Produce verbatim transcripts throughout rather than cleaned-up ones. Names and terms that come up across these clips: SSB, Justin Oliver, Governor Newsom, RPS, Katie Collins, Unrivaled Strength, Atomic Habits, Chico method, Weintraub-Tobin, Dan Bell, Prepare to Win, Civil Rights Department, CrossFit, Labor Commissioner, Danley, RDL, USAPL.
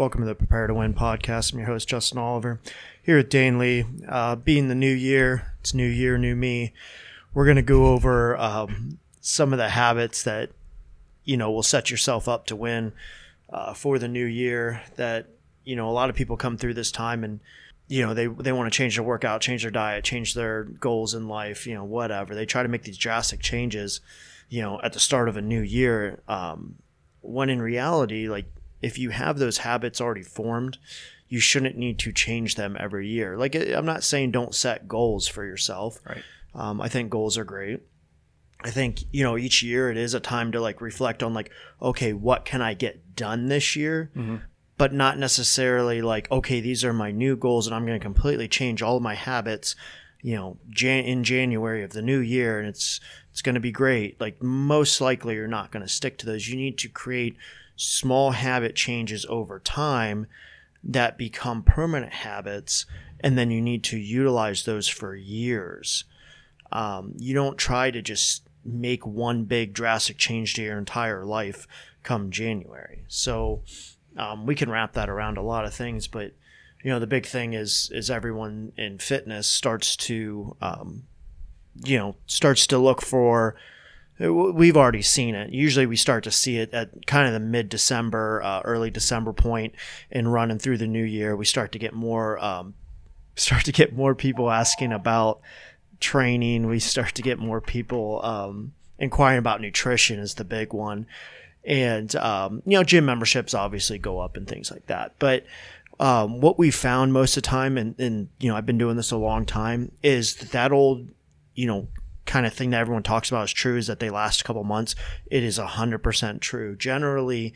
Welcome to the Prepare to Win podcast. I'm your host, Justin Oliver, here at Danley. Uh, being the new year, it's new year, new me. We're going to go over um, some of the habits that, you know, will set yourself up to win uh, for the new year that, you know, a lot of people come through this time and, you know, they, they want to change their workout, change their diet, change their goals in life, you know, whatever. They try to make these drastic changes, you know, at the start of a new year, um, when in reality, like, if you have those habits already formed, you shouldn't need to change them every year. Like, I'm not saying don't set goals for yourself. Right. Um, I think goals are great. I think, you know, each year it is a time to like reflect on like, okay, what can I get done this year? Mm-hmm. But not necessarily like, okay, these are my new goals and I'm going to completely change all of my habits, you know, Jan- in January of the new year. And it's, it's going to be great. Like, most likely you're not going to stick to those. You need to create small habit changes over time that become permanent habits, and then you need to utilize those for years. Um, you don't try to just make one big drastic change to your entire life come January. So um, we can wrap that around a lot of things, but you know, the big thing is is everyone in fitness starts to um, you know starts to look for. We've already seen it. Usually we start to see it at kind of the mid-December, uh, early December point, and running through the new year, we start to get more um, start to get more people asking about training. We start to get more people um, inquiring about nutrition is the big one. And, um, you know, gym memberships obviously go up and things like that. But um, what we found most of the time, and, and, you know, I've been doing this a long time, is that, that old, you know, kind of thing that everyone talks about is true, is that they last a couple months. It is one hundred percent true. Generally,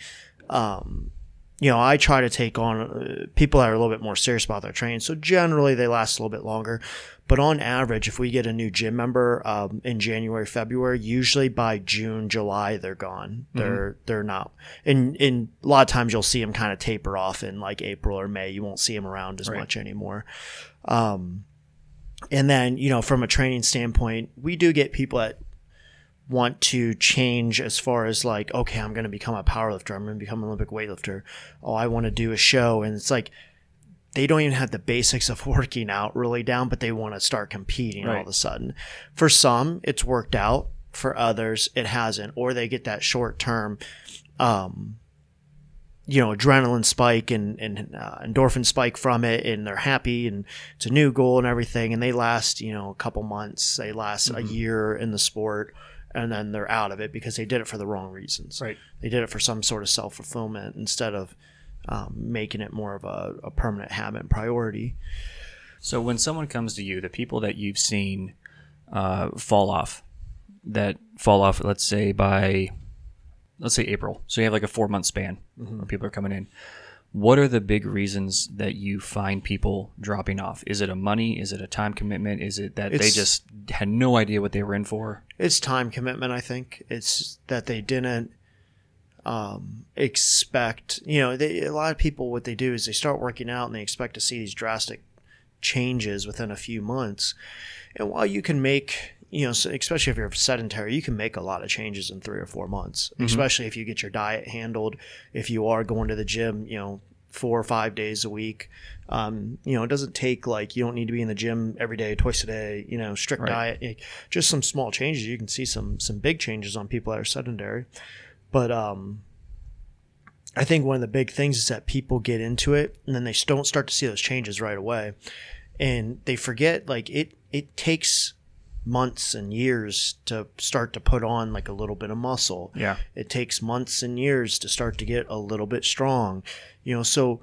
um, you know, I try to take on uh, people that are a little bit more serious about their training. So generally they last a little bit longer. But on average, if we get a new gym member um, in January, February, usually by June, July, they're gone. They're mm-hmm. they're not. And, and a lot of times you'll see them kind of taper off in like April or May. You won't see them around as right. much anymore. Um And then, you know, from a training standpoint, we do get people that want to change as far as like, okay, I'm going to become a powerlifter. I'm going to become an Olympic weightlifter. Oh, I want to do a show. And it's like, they don't even have the basics of working out really down, but they want to start competing right. all of a sudden. For some, it's worked out. For others, it hasn't. Or they get that short-term, um, you know, adrenaline spike and, and uh, endorphin spike from it, and they're happy and it's a new goal and everything. And they last, you know, a couple months, they last mm-hmm. a year in the sport, and then they're out of it because they did it for the wrong reasons. Right. They did it for some sort of self-fulfillment instead of um, making it more of a, a permanent habit and priority. So when someone comes to you, the people that you've seen uh, fall off, that fall off, let's say by... let's say April. So you have like a four month span mm-hmm. where people are coming in. What are the big reasons that you find people dropping off? Is it a money? Is it a time commitment? Is it that it's, they just had no idea what they were in for? It's time commitment, I think. It's that they didn't um, expect, you know, they, a lot of people, what they do is they start working out and they expect to see these drastic changes within a few months. And while you can make, you know, especially if you're sedentary, you can make a lot of changes in three or four months, mm-hmm. especially if you get your diet handled. If you are going to the gym, you know, four or five days a week, um, you know, it doesn't take like, you don't need to be in the gym every day, twice a day, you know, strict right. diet, like, just some small changes. You can see some, some big changes on people that are sedentary. But um, I think one of the big things is that people get into it and then they don't start to see those changes right away. And they forget, like it, it takes months and years to start to put on like a little bit of muscle. Yeah. It takes months and years to start to get a little bit strong, you know, so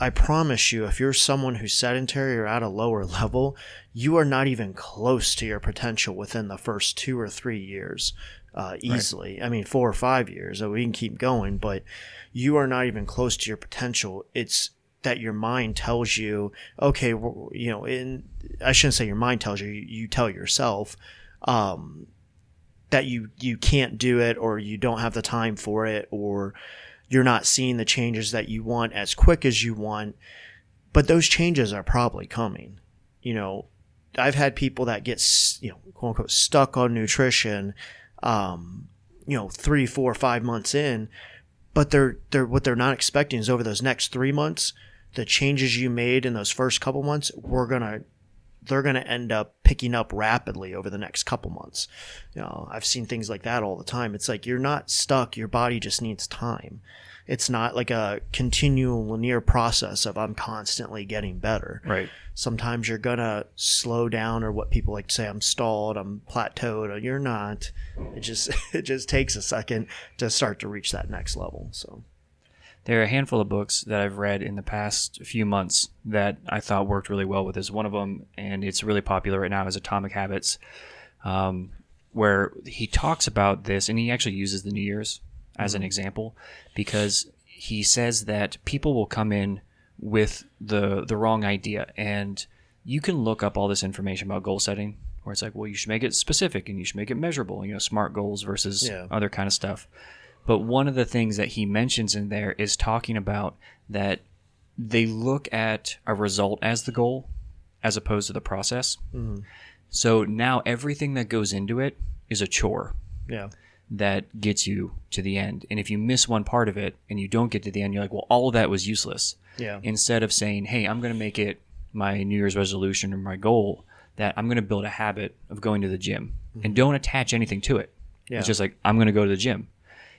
I promise you, if you're someone who's sedentary or at a lower level, you are not even close to your potential within the first two or three years, uh, easily. Right. I mean, four or five years, so we can keep going, but you are not even close to your potential. It's that your mind tells you, okay, well, you know, in, I shouldn't say your mind tells you, you, you tell yourself um, that you, you can't do it, or you don't have the time for it, or you're not seeing the changes that you want as quick as you want. But those changes are probably coming. You know, I've had people that get, you know, quote unquote, stuck on nutrition, um, you know, three, four, five months in, But they're they're what they're not expecting is over those next three months, the changes you made in those first couple months, we're gonna they're gonna end up picking up rapidly over the next couple months. You know, I've seen things like that all the time. It's like you're not stuck. Your body just needs time. It's not like a continual linear process of I'm constantly getting better. Right. Sometimes you're gonna slow down, or what people like to say, I'm stalled, I'm plateaued. Or you're not. It just it just takes a second to start to reach that next level. So there are a handful of books that I've read in the past few months that I thought worked really well with this. One of them, and it's really popular right now, is Atomic Habits, um, where he talks about this, and he actually uses the New Year's as an example, because he says that people will come in with the the wrong idea. And you can look up all this information about goal setting, where it's like, well, you should make it specific and you should make it measurable, you know, SMART goals versus yeah. other kind of stuff. But one of the things that he mentions in there is talking about that they look at a result as the goal as opposed to the process. Mm-hmm. So now everything that goes into it is a chore. Yeah. That gets you to the end. And if you miss one part of it and you don't get to the end, you're like, well, all of that was useless. Yeah. Instead of saying, hey, I'm going to make it my New Year's resolution or my goal that I'm going to build a habit of going to the gym. Mm-hmm. And don't attach anything to it. Yeah. It's just like, I'm going to go to the gym.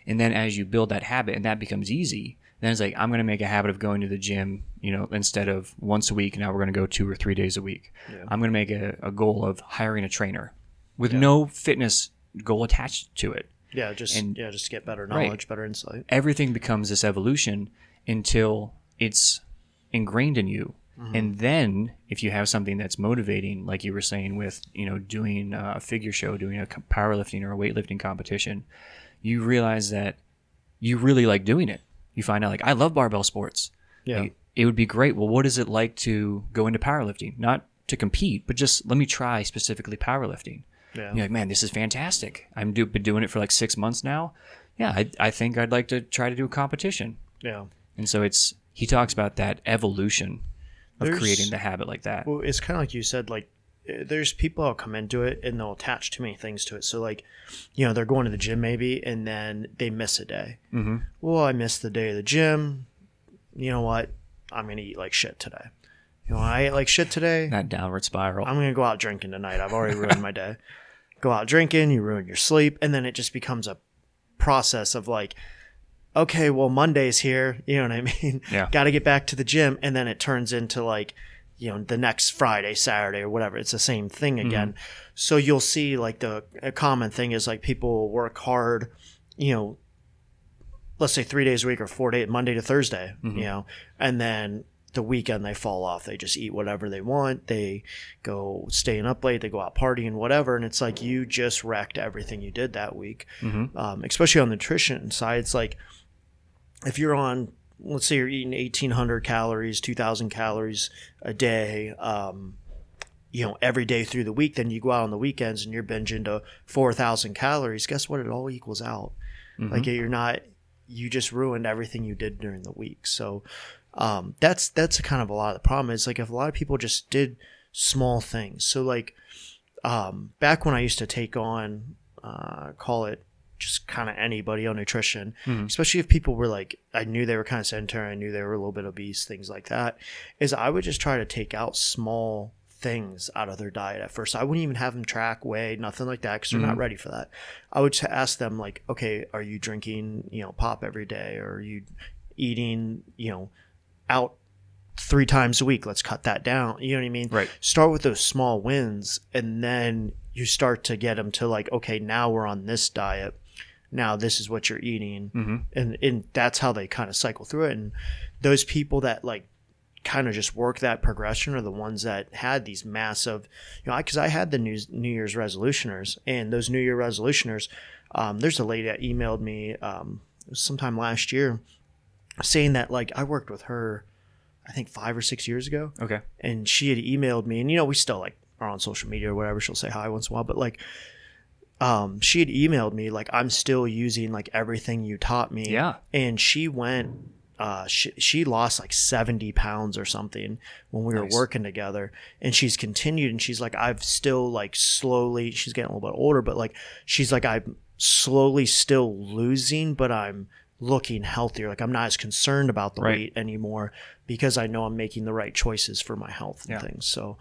And then as you build that habit and that becomes easy, then it's like, I'm going to make a habit of going to the gym, you know, instead of once a week, now we're going to go two or three days a week. Yeah. I'm going to make a, a goal of hiring a trainer with yeah. no fitness goal attached to it. Yeah, just and, yeah, just get better knowledge, right. better insight. Everything becomes this evolution until it's ingrained in you. Mm-hmm. And then if you have something that's motivating, like you were saying with, you know, doing a figure show, doing a powerlifting or a weightlifting competition, you realize that you really like doing it. You find out, like, I love barbell sports. Yeah. Like, it would be great. Well, what is it like to go into powerlifting? Not to compete, but just let me try specifically powerlifting. Yeah. You're like, man, this is fantastic. I've do, been doing it for like six months now. Yeah, I, I think I'd like to try to do a competition. Yeah. And so it's he talks about that evolution of there's, creating the habit like that. Well, it's kind of like you said, like there's people that'll come into it and they'll attach too many things to it. So like, you know, they're going to the gym maybe and then they miss a day. Mm-hmm. Well, I missed the day of the gym. You know what? I'm going to eat like shit today. You know, I ate like shit today. That downward spiral. I'm going to go out drinking tonight. I've already ruined my day. Go out drinking, you ruin your sleep, and then it just becomes a process of like, okay, well, Monday's here, you know what I mean? Yeah. Got to get back to the gym, and then it turns into like, you know, the next Friday, Saturday, or whatever. It's the same thing again. Mm-hmm. So you'll see like the a common thing is like people work hard, you know, let's say three days a week or four days, Monday to Thursday, mm-hmm. you know, and then the weekend they fall off. They just eat whatever they want. They go staying up late. They go out partying, whatever. And it's like you just wrecked everything you did that week. Mm-hmm. Um, especially on the nutrition side, it's like if you're on, let's say you're eating eighteen hundred calories, two thousand calories a day, um, you know, every day through the week, then you go out on the weekends and you're binging to four thousand calories. Guess what? It all equals out. Mm-hmm. Like you're not, you just ruined everything you did during the week. So, Um, that's, that's kind of a lot of the problem is like if a lot of people just did small things. So like, um, back when I used to take on, uh, call it just kind of anybody on nutrition, mm-hmm. especially if people were like, I knew they were kind of sedentary. I knew they were a little bit obese, things like that, is I would just try to take out small things out of their diet at first. I wouldn't even have them track, weigh, nothing like that, because they're mm-hmm. not ready for that. I would just ask them like, okay, are you drinking, you know, pop every day? Or are you eating, you know, out three times a week? Let's cut that down. You know what I mean? Right. Start with those small wins, and then you start to get them to like, okay, now we're on this diet. Now this is what you're eating. Mm-hmm. And, and that's how they kind of cycle through it. And those people that like kind of just work that progression are the ones that had these massive, you know, because I, I had the new, New Year's resolutioners, and those New Year resolutioners, um, there's a lady that emailed me um, sometime last year, saying that like I worked with her, I think five or six years ago. Okay. And she had emailed me, and you know, we still like are on social media or whatever. She'll say hi once in a while, but like, um, she had emailed me like, I'm still using like everything you taught me. Yeah. And she went, uh, she, she lost like seventy pounds or something when we nice. were working together, and she's continued. And she's like, I've still like slowly, she's getting a little bit older, but like, she's like, I'm slowly still losing, but I'm looking healthier. Like I'm not as concerned about the right. weight anymore because I know I'm making the right choices for my health and yeah. things. So,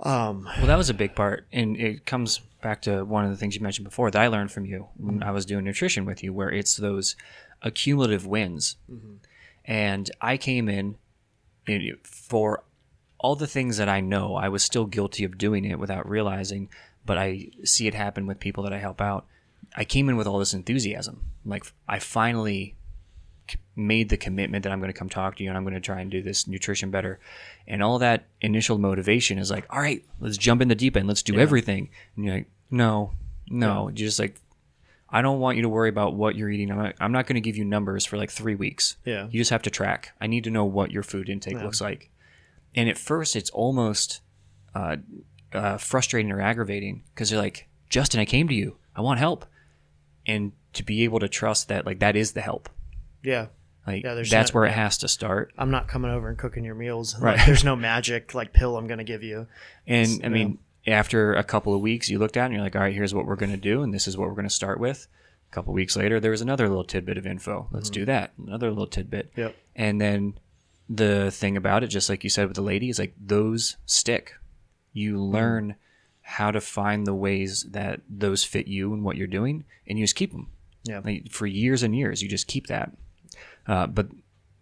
um, well, that was a big part. And it comes back to one of the things you mentioned before that I learned from you when I was doing nutrition with you, where it's those accumulative wins. Mm-hmm. And I came in and for all the things that I know, I was still guilty of doing it without realizing, but I see it happen with people that I help out. I came in with all this enthusiasm. Like I finally made the commitment that I'm going to come talk to you and I'm going to try and do this nutrition better. And all that initial motivation is like, all right, let's jump in the deep end. Let's do yeah. everything. And you're like, no, no. Yeah. You're just like, I don't want you to worry about what you're eating. I'm not, I'm not going to give you numbers for like three weeks. Yeah. You just have to track. I need to know what your food intake yeah. looks like. And at first it's almost uh, uh, frustrating or aggravating because you're like, Justin, I came to you. I want help. And to be able to trust that, like, that is the help. Yeah. Like, yeah, that's no, where it has to start. I'm not coming over and cooking your meals. Right. Like, there's no magic, like, pill I'm going to give you. And, it's, I mean, know. after a couple of weeks, you looked at it and you're like, all right, here's what we're going to do, and this is what we're going to start with. A couple of weeks later, there was another little tidbit of info. Let's mm-hmm. do that. Another little tidbit. Yep. And then the thing about it, just like you said with the lady, is, like, those stick. You learn mm-hmm. how to find the ways that those fit you and what you're doing, and you just keep them. Yeah. Like for years and years, you just keep that. Uh, but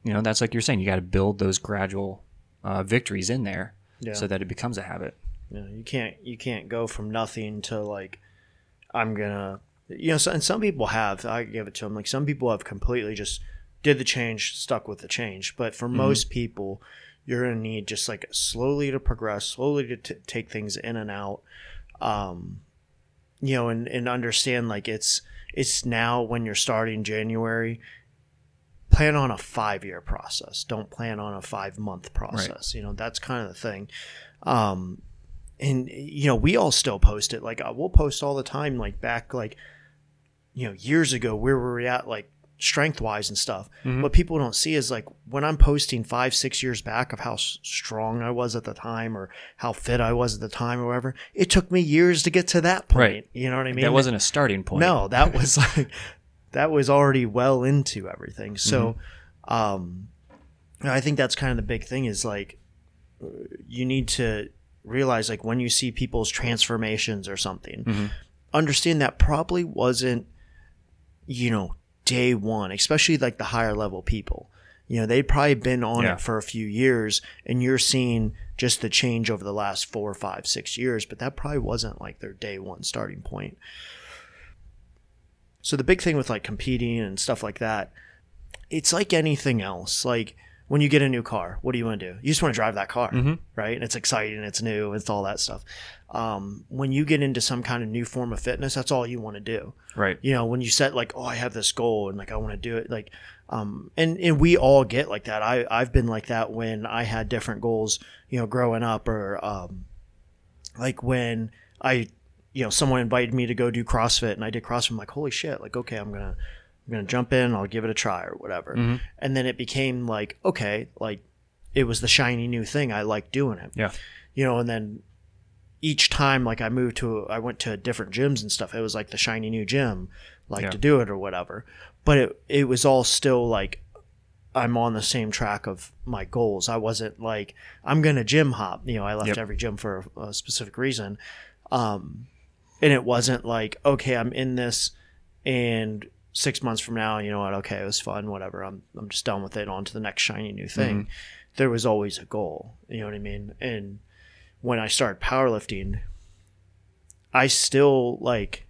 you know, that's like you're saying, you got to build those gradual uh, victories in there yeah. so that it becomes a habit. Yeah. You can't, you can't go from nothing to like, I'm gonna, you know, so, and some people have, I give it to them. Like some people have completely just did the change, stuck with the change. But for mm-hmm. most people, you're going to need just like slowly to progress, slowly to t- take things in and out, um, you know, and, and understand like it's it's now when you're starting January, plan on a five-year process. Don't plan on a five-month process. Right. You know, that's kind of the thing. Um, and, you know, we all still post it. Like we'll post all the time, like back like, you know, years ago, where were we at like, strength wise and stuff. Mm-hmm. What people don't see is like when I'm posting five, six years back of how strong I was at the time or how fit I was at the time or whatever, it took me years to get to that point. Right. You know what I mean? That wasn't a starting point. No, that was like, that was already well into everything. So, mm-hmm. um, I think that's kind of the big thing is like, you need to realize like when you see people's transformations or something, mm-hmm. understand that probably wasn't, you know, day one, especially like the higher level people, you know, they've probably been on yeah. it for a few years and you're seeing just the change over the last four, five, six years, but that probably wasn't like their day one starting point. So the big thing with like competing and stuff like that, it's like anything else. Like when you get a new car, what do you want to do? You just want to drive that car, mm-hmm. right? And it's exciting. It's new. It's all that stuff. Um, when you get into some kind of new form of fitness, that's all you want to do. Right. You know, when you set like, oh, I have this goal and like, I want to do it. Like, um, and, and we all get like that. I, I've been like that when I had different goals, you know, growing up or, um, like when I, you know, someone invited me to go do CrossFit and I did CrossFit. I'm like, holy shit. Like, okay, I'm going to, I'm going to jump in. I'll give it a try or whatever. Mm-hmm. And then it became like, okay, like it was the shiny new thing. I like doing it. Yeah. You know, and then each time like I moved to, I went to different gyms and stuff. It was like the shiny new gym, like yeah. to do it or whatever. But it, it was all still like, I'm on the same track of my goals. I wasn't like, I'm going to gym hop. You know, I left yep. every gym for a, a specific reason. Um, and it wasn't like, okay, I'm in this and six months from now, you know what? Okay, it was fun, whatever. I'm I'm just done with it. On to the next shiny new thing. Mm-hmm. There was always a goal. You know what I mean? And when I started powerlifting, I still like,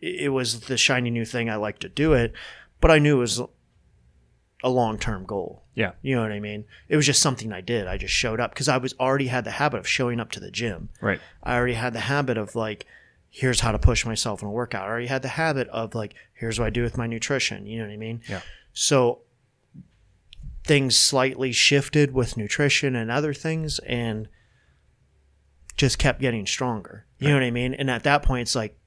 it was the shiny new thing. I liked to do it, but I knew it was a long-term goal. Yeah. You know what I mean? It was just something I did. I just showed up because I was already had the habit of showing up to the gym. Right. I already had the habit of like, here's how to push myself in a workout. I already had the habit of like, here's what I do with my nutrition. You know what I mean? Yeah. So things slightly shifted with nutrition and other things and just kept getting stronger. You right. know what I mean? And at that point, it's like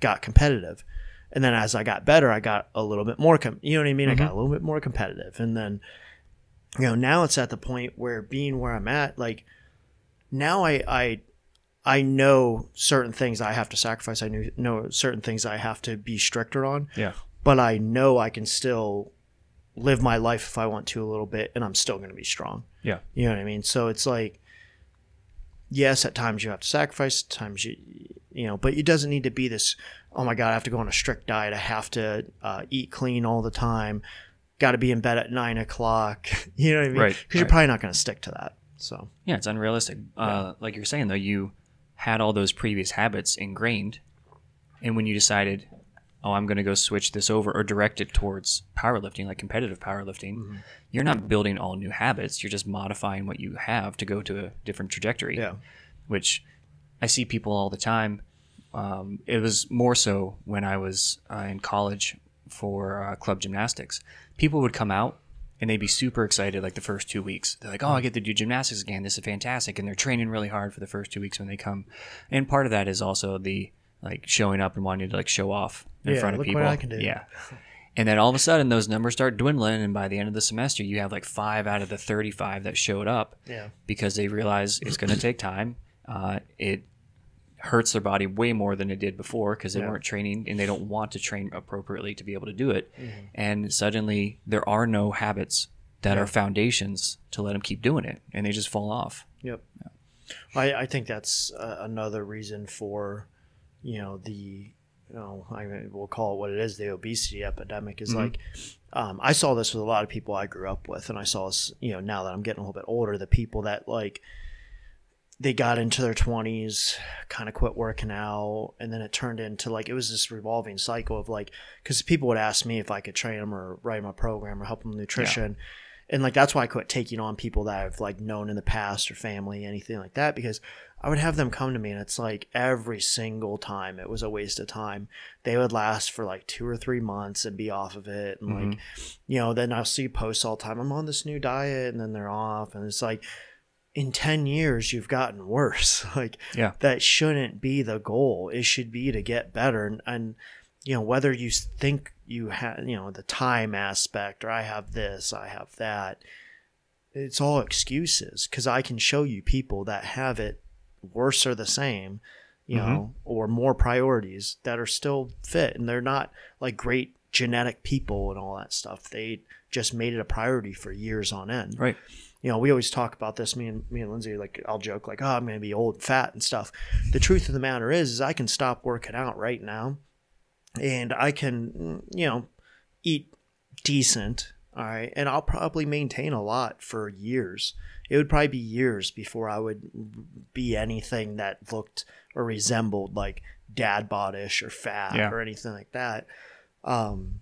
got competitive. And then as I got better, I got a little bit more, com- you know what I mean? Mm-hmm. I got a little bit more competitive. And then, you know, now it's at the point where being where I'm at, like now I, I, I know certain things I have to sacrifice. I know certain things I have to be stricter on. Yeah. but I know I can still live my life if I want to a little bit, and I'm still going to be strong. Yeah. You know what I mean? So it's like, yes, at times you have to sacrifice, at times you, you know, but it doesn't need to be this, oh my God, I have to go on a strict diet. I have to uh, eat clean all the time. Got to be in bed at nine o'clock. You know what I mean? Right. Because right. you're probably not going to stick to that. So yeah, it's unrealistic. Yeah. Uh, like you're saying though, you had all those previous habits ingrained, and when you decided, oh, I'm going to go switch this over or direct it towards powerlifting, like competitive powerlifting, mm-hmm. you're not building all new habits. You're just modifying what you have to go to a different trajectory. Yeah. Which I see people all the time. Um, it was more so when I was uh, in college for uh, club gymnastics. People would come out and they'd be super excited like the first two weeks. They're like, oh, I get to do gymnastics again. This is fantastic. And they're training really hard for the first two weeks when they come. And part of that is also the like showing up and wanting to like show off in yeah, front of look people. What I can do. Yeah. And then all of a sudden those numbers start dwindling, and by the end of the semester you have like five out of the thirty-five that showed up yeah. because they realize it's going to take time. Uh, it hurts their body way more than it did before because they yeah. weren't training, and they don't want to train appropriately to be able to do it. Mm-hmm. And suddenly there are no habits that yeah. are foundations to let them keep doing it, and they just fall off. Yep. Yeah. I, I think that's uh, another reason for, you know, the, you know, I mean, we'll call it what it is, the obesity epidemic is mm-hmm. like, um, I saw this with a lot of people I grew up with, and I saw this, you know, now that I'm getting a little bit older, the people that like, they got into their twenties, kind of quit working out, and then it turned into like, it was this revolving cycle of like, because people would ask me if I could train them or write them a program or help them with nutrition. Yeah. And like, that's why I quit taking on people that I've like known in the past or family, anything like that, because I would have them come to me, and it's like every single time it was a waste of time. They would last for like two or three months and be off of it. And mm-hmm. like, you know, then I'll see posts all the time, I'm on this new diet, and then they're off. And it's like, in ten years, you've gotten worse. Like yeah. that shouldn't be the goal. It should be to get better. And, and you know, whether you think you have, you know, the time aspect, or I have this, I have that, it's all excuses, because I can show you people that have it worse or the same, you mm-hmm. know, or more priorities that are still fit, and they're not like great genetic people and all that stuff. They just made it a priority for years on end. Right. You know, we always talk about this, me and me and Lindsay, like I'll joke like, oh, I'm going to be old and fat and stuff. The truth of the matter is, is I can stop working out right now, and I can, you know, eat decent. All right. And I'll probably maintain a lot for years. It would probably be years before I would be anything that looked or resembled like dad bod-ish or fat yeah. or anything like that. Um,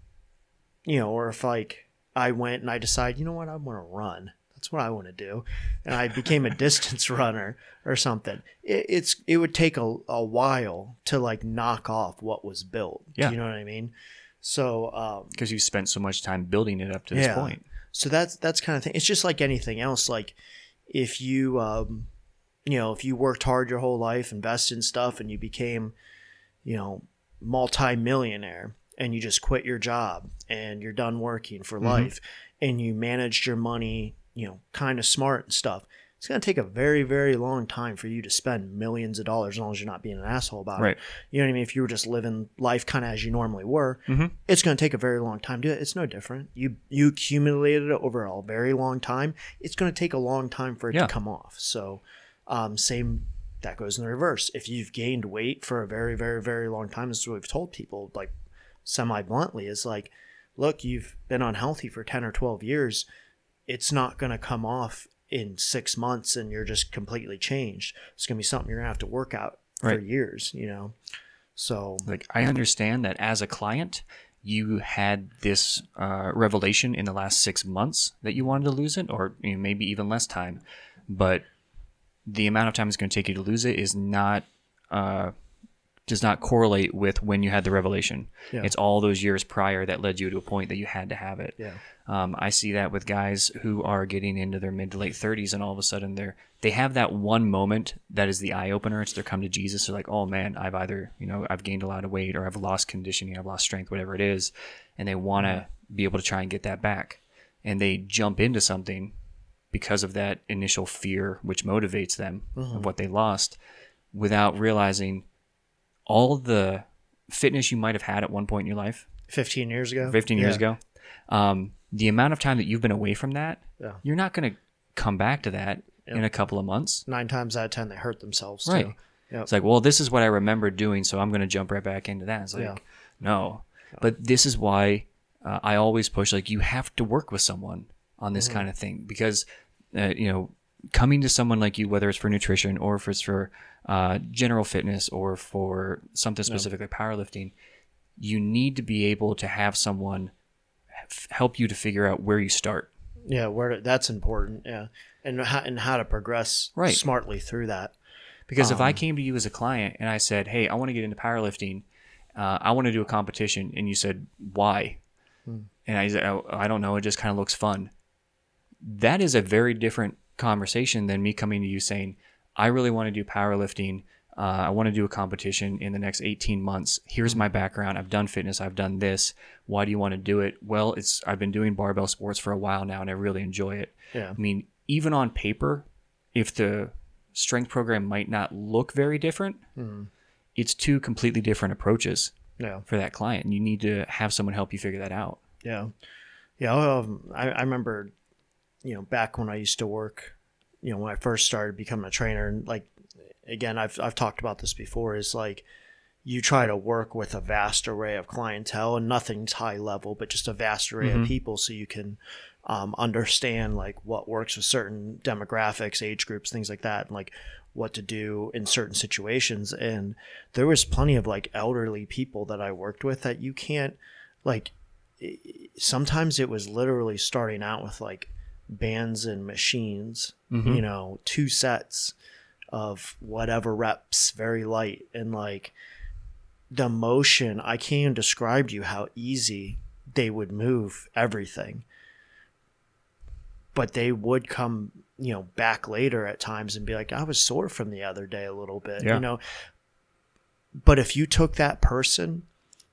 you know, or if like I went and I decide, you know what, I want to run. That's what I want to do. And I became a distance runner or something. It, it's, it would take a, a while to like knock off what was built. Yeah. Do you know what I mean? So, um, cause you spent so much time building it up to this yeah. point. So that's, that's kind of thing. It's just like anything else. Like if you, um, you know, if you worked hard your whole life, invested in stuff, and you became, you know, multi-millionaire, and you just quit your job and you're done working for mm-hmm. life, and you managed your money, you know, kind of smart and stuff, it's going to take a very, very long time for you to spend millions of dollars, as long as you're not being an asshole about right. it. You know what I mean? If you were just living life kind of as you normally were, mm-hmm. it's going to take a very long time to do it. It's no different. You you accumulated it over a very long time. It's going to take a long time for it yeah. to come off. So um, same, that goes in the reverse. If you've gained weight for a very, very, very long time, this is what we've told people, like semi-bluntly, is like, look, you've been unhealthy for ten or twelve years. It's not going to come off in six months and you're just completely changed. It's going to be something you're going to have to work out for right. years, you know? So like, I understand that as a client, you had this uh, revelation in the last six months that you wanted to lose it, or you know, maybe even less time, but the amount of time it's going to take you to lose it is not, uh, does not correlate with when you had the revelation. Yeah. It's all those years prior that led you to a point that you had to have it. Yeah. Um, I see that with guys who are getting into their mid to late thirties, and all of a sudden they're, they have that one moment that is the eye opener. It's their come to Jesus. They're like, oh man, I've either, you know, I've gained a lot of weight, or I've lost conditioning, I've lost strength, whatever it is. And they want to be able to try and get that back. And they jump into something because of that initial fear, which motivates them mm-hmm. of what they lost, without realizing all the fitness you might have had at one point in your life fifteen years ago fifteen years ago. Um, the amount of time that you've been away from that, yeah. you're not going to come back to that yep. in a couple of months. Nine times out of ten, they hurt themselves right. too. Yep. It's like, well, this is what I remember doing, so I'm going to jump right back into that. It's like, yeah. no. Yeah. But this is why uh, I always push, like, you have to work with someone on this mm-hmm. kind of thing because, uh, you know, coming to someone like you, whether it's for nutrition or if it's for uh, general fitness or for something specific no. like powerlifting, you need to be able to have someone f- help you to figure out where you start. Yeah, where to, that's important. Yeah, and how, and how to progress right. smartly through that. Because um, if I came to you as a client and I said, hey, I want to get into powerlifting, uh, I want to do a competition, and you said, why? Hmm. And I said, I, I don't know, it just kind of looks fun. That is a very different conversation than me coming to you saying, I really want to do powerlifting. Uh, I want to do a competition in the next eighteen months. Here's my background. I've done fitness. I've done this. Why do you want to do it? Well, it's I've been doing barbell sports for a while now, and I really enjoy it. Yeah. I mean, even on paper, if the strength program might not look very different, mm. it's two completely different approaches yeah. for that client. And you need to have someone help you figure that out. Yeah. Yeah. Um, I, I remember... you know, back when I used to work, you know, when I first started becoming a trainer, and like, again, I've, I've talked about this before, is like, you try to work with a vast array of clientele, and nothing's high level, but just a vast array mm-hmm. of people. So you can um, understand like what works with certain demographics, age groups, things like that. And like what to do in certain situations. And there was plenty of like elderly people that I worked with that you can't like, sometimes it was literally starting out with like, bands and machines, mm-hmm. you know, two sets of whatever reps, very light. And like the motion, I can't even describe to you how easy they would move everything, but they would come, you know, back later at times and be like, I was sore from the other day a little bit, yeah. you know, but if you took that person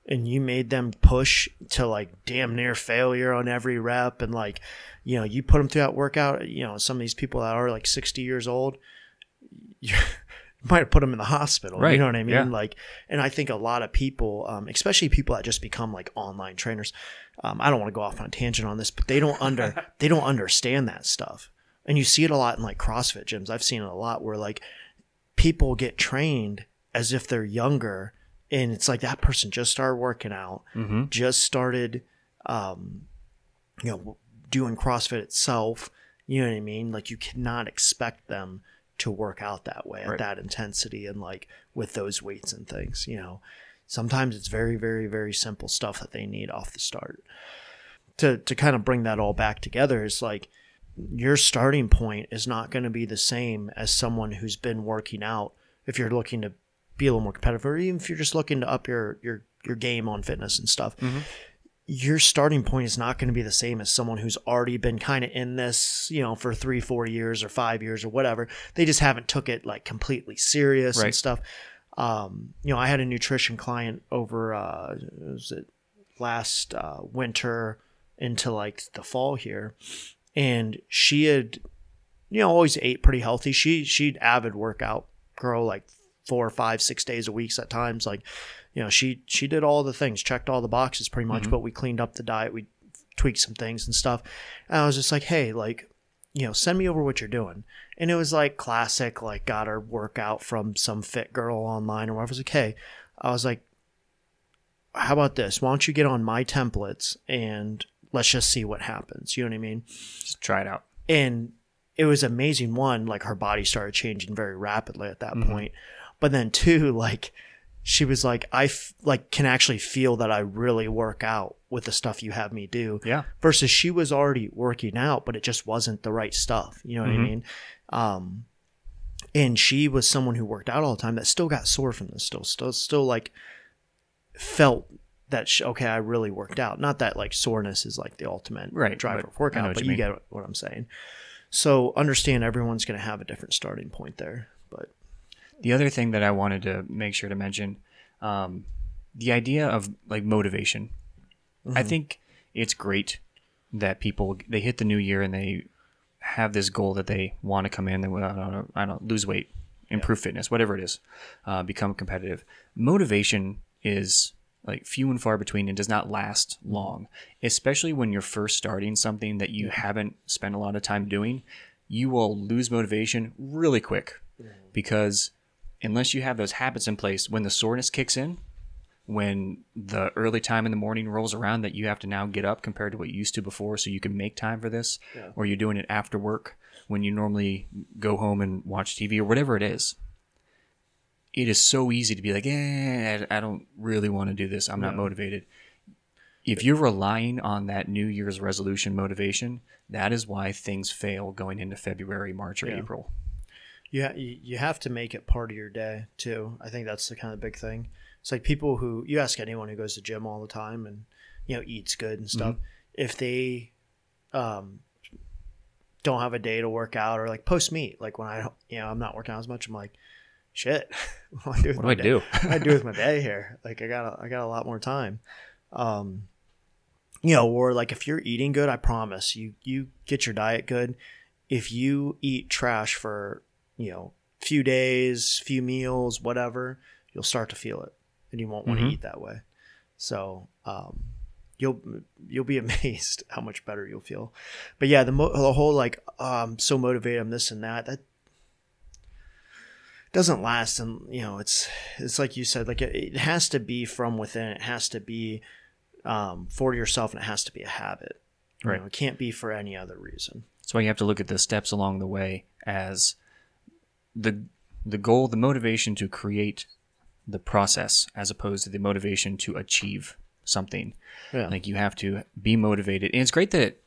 and you made them push to like damn near failure on every rep, and like, you know, you put them through that workout, you know, some of these people that are like sixty years old, you might have put them in the hospital, right. you know what I mean? Yeah. Like, and I think a lot of people, um, especially people that just become like online trainers, um, I don't want to go off on a tangent on this, but they don't under, they don't understand that stuff. And you see it a lot in like CrossFit gyms. I've seen it a lot where like people get trained as if they're younger. And it's like that person just started working out, mm-hmm. just started, um, you know, doing CrossFit itself. You know what I mean? Like you cannot expect them to work out that way right. at that intensity and like with those weights and things, you know, sometimes it's very, very, very simple stuff that they need off the start. To, to kind of bring that all back together is like your starting point is not going to be the same as someone who's been working out if you're looking to be a little more competitive, or even if you're just looking to up your your your game on fitness and stuff, mm-hmm. your starting point is not going to be the same as someone who's already been kind of in this, you know, for three, four years or five years or whatever. They just haven't took it like completely serious right. and stuff. Um, you know, I had a nutrition client over, uh, was it last uh, winter into like the fall here, and she had, you know, always ate pretty healthy. She she'd avid workout girl, like four or five, six days a week at times. Like, you know, she, she did all the things, checked all the boxes pretty much, mm-hmm. but we cleaned up the diet. We tweaked some things and stuff. And I was just like, hey, like, you know, send me over what you're doing. And it was like classic, like got her workout from some fit girl online or whatever. I was like, hey, I was like, how about this? Why don't you get on my templates and let's just see what happens. You know what I mean? Just try it out. And it was amazing. One, like her body started changing very rapidly at that mm-hmm. point. But then two, like she was like, I f- like can actually feel that I really work out with the stuff you have me do. Yeah. Versus she was already working out, but it just wasn't the right stuff. You know what mm-hmm. I mean? Um, and she was someone who worked out all the time that still got sore from this, still, still, still like felt that, she, okay, I really worked out. Not that like soreness is like the ultimate right, driver of workout, but you, you get what I'm saying. So understand everyone's going to have a different starting point there, but. The other thing that I wanted to make sure to mention, um, the idea of like motivation. Mm-hmm. I think it's great that people, they hit the new year and they have this goal that they want to come in, they want to, I don't know, lose weight, improve yeah. fitness, whatever it is, uh, become competitive. Motivation is like few and far between and does not last long, especially when you're first starting something that you haven't spent a lot of time doing. You will lose motivation really quick because unless you have those habits in place, when the soreness kicks in, when the early time in the morning rolls around that you have to now get up compared to what you used to before so you can make time for this, yeah. or you're doing it after work when you normally go home and watch T V or whatever it is, it is so easy to be like, eh, I don't really want to do this. I'm no. not motivated. If you're relying on that New Year's resolution motivation, that is why things fail going into February, March, or yeah. April. You, ha- you have to make it part of your day, too. I think that's the kind of big thing. It's like people who – you ask anyone who goes to gym all the time and, you know, eats good and stuff. Mm-hmm. If they um, don't have a day to work out or, like, post-meet, like when I – you know, I'm not working out as much, I'm like, shit, what do I do with what my do I day? do? What do I do with my day here? Like, I got a, I got a lot more time. Um, you know, or like if you're eating good, I promise you, you get your diet good. If you eat trash for, you know, few days, few meals, whatever, you'll start to feel it and you won't want mm-hmm. to eat that way. So, um, you'll, you'll be amazed how much better you'll feel. But yeah, the, mo- the whole like, oh, I'm so motivated, I'm this and that, that, doesn't last. And you know, it's it's like you said, like it, it has to be from within. It has to be um for yourself, and it has to be a habit, right? You know, it can't be for any other reason. So you have to look at the steps along the way as the the goal, the motivation to create the process, as opposed to the motivation to achieve something. Yeah. Like you have to be motivated, and it's great that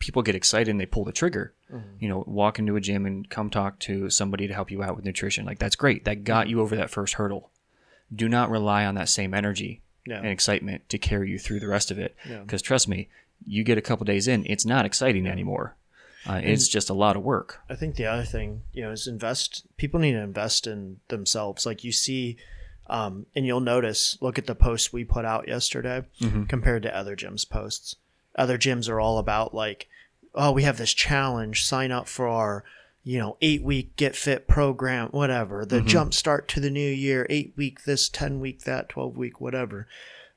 people get excited and they pull the trigger, mm-hmm. you know, walk into a gym and come talk to somebody to help you out with nutrition. Like that's great. That got you over that first hurdle. Do not rely on that same energy yeah. and excitement to carry you through the rest of it. Yeah. Cause trust me, you get a couple days in, it's not exciting yeah. anymore. Uh, it's just a lot of work. I think the other thing, you know, is invest, people need to invest in themselves. Like you see, um, and you'll notice, look at the post we put out yesterday mm-hmm. compared to other gyms posts. Other gyms are all about like, oh, we have this challenge, sign up for our, you know, eight week get fit program, whatever, the mm-hmm. jump start to the new year, eight week, this ten week, that twelve week, whatever.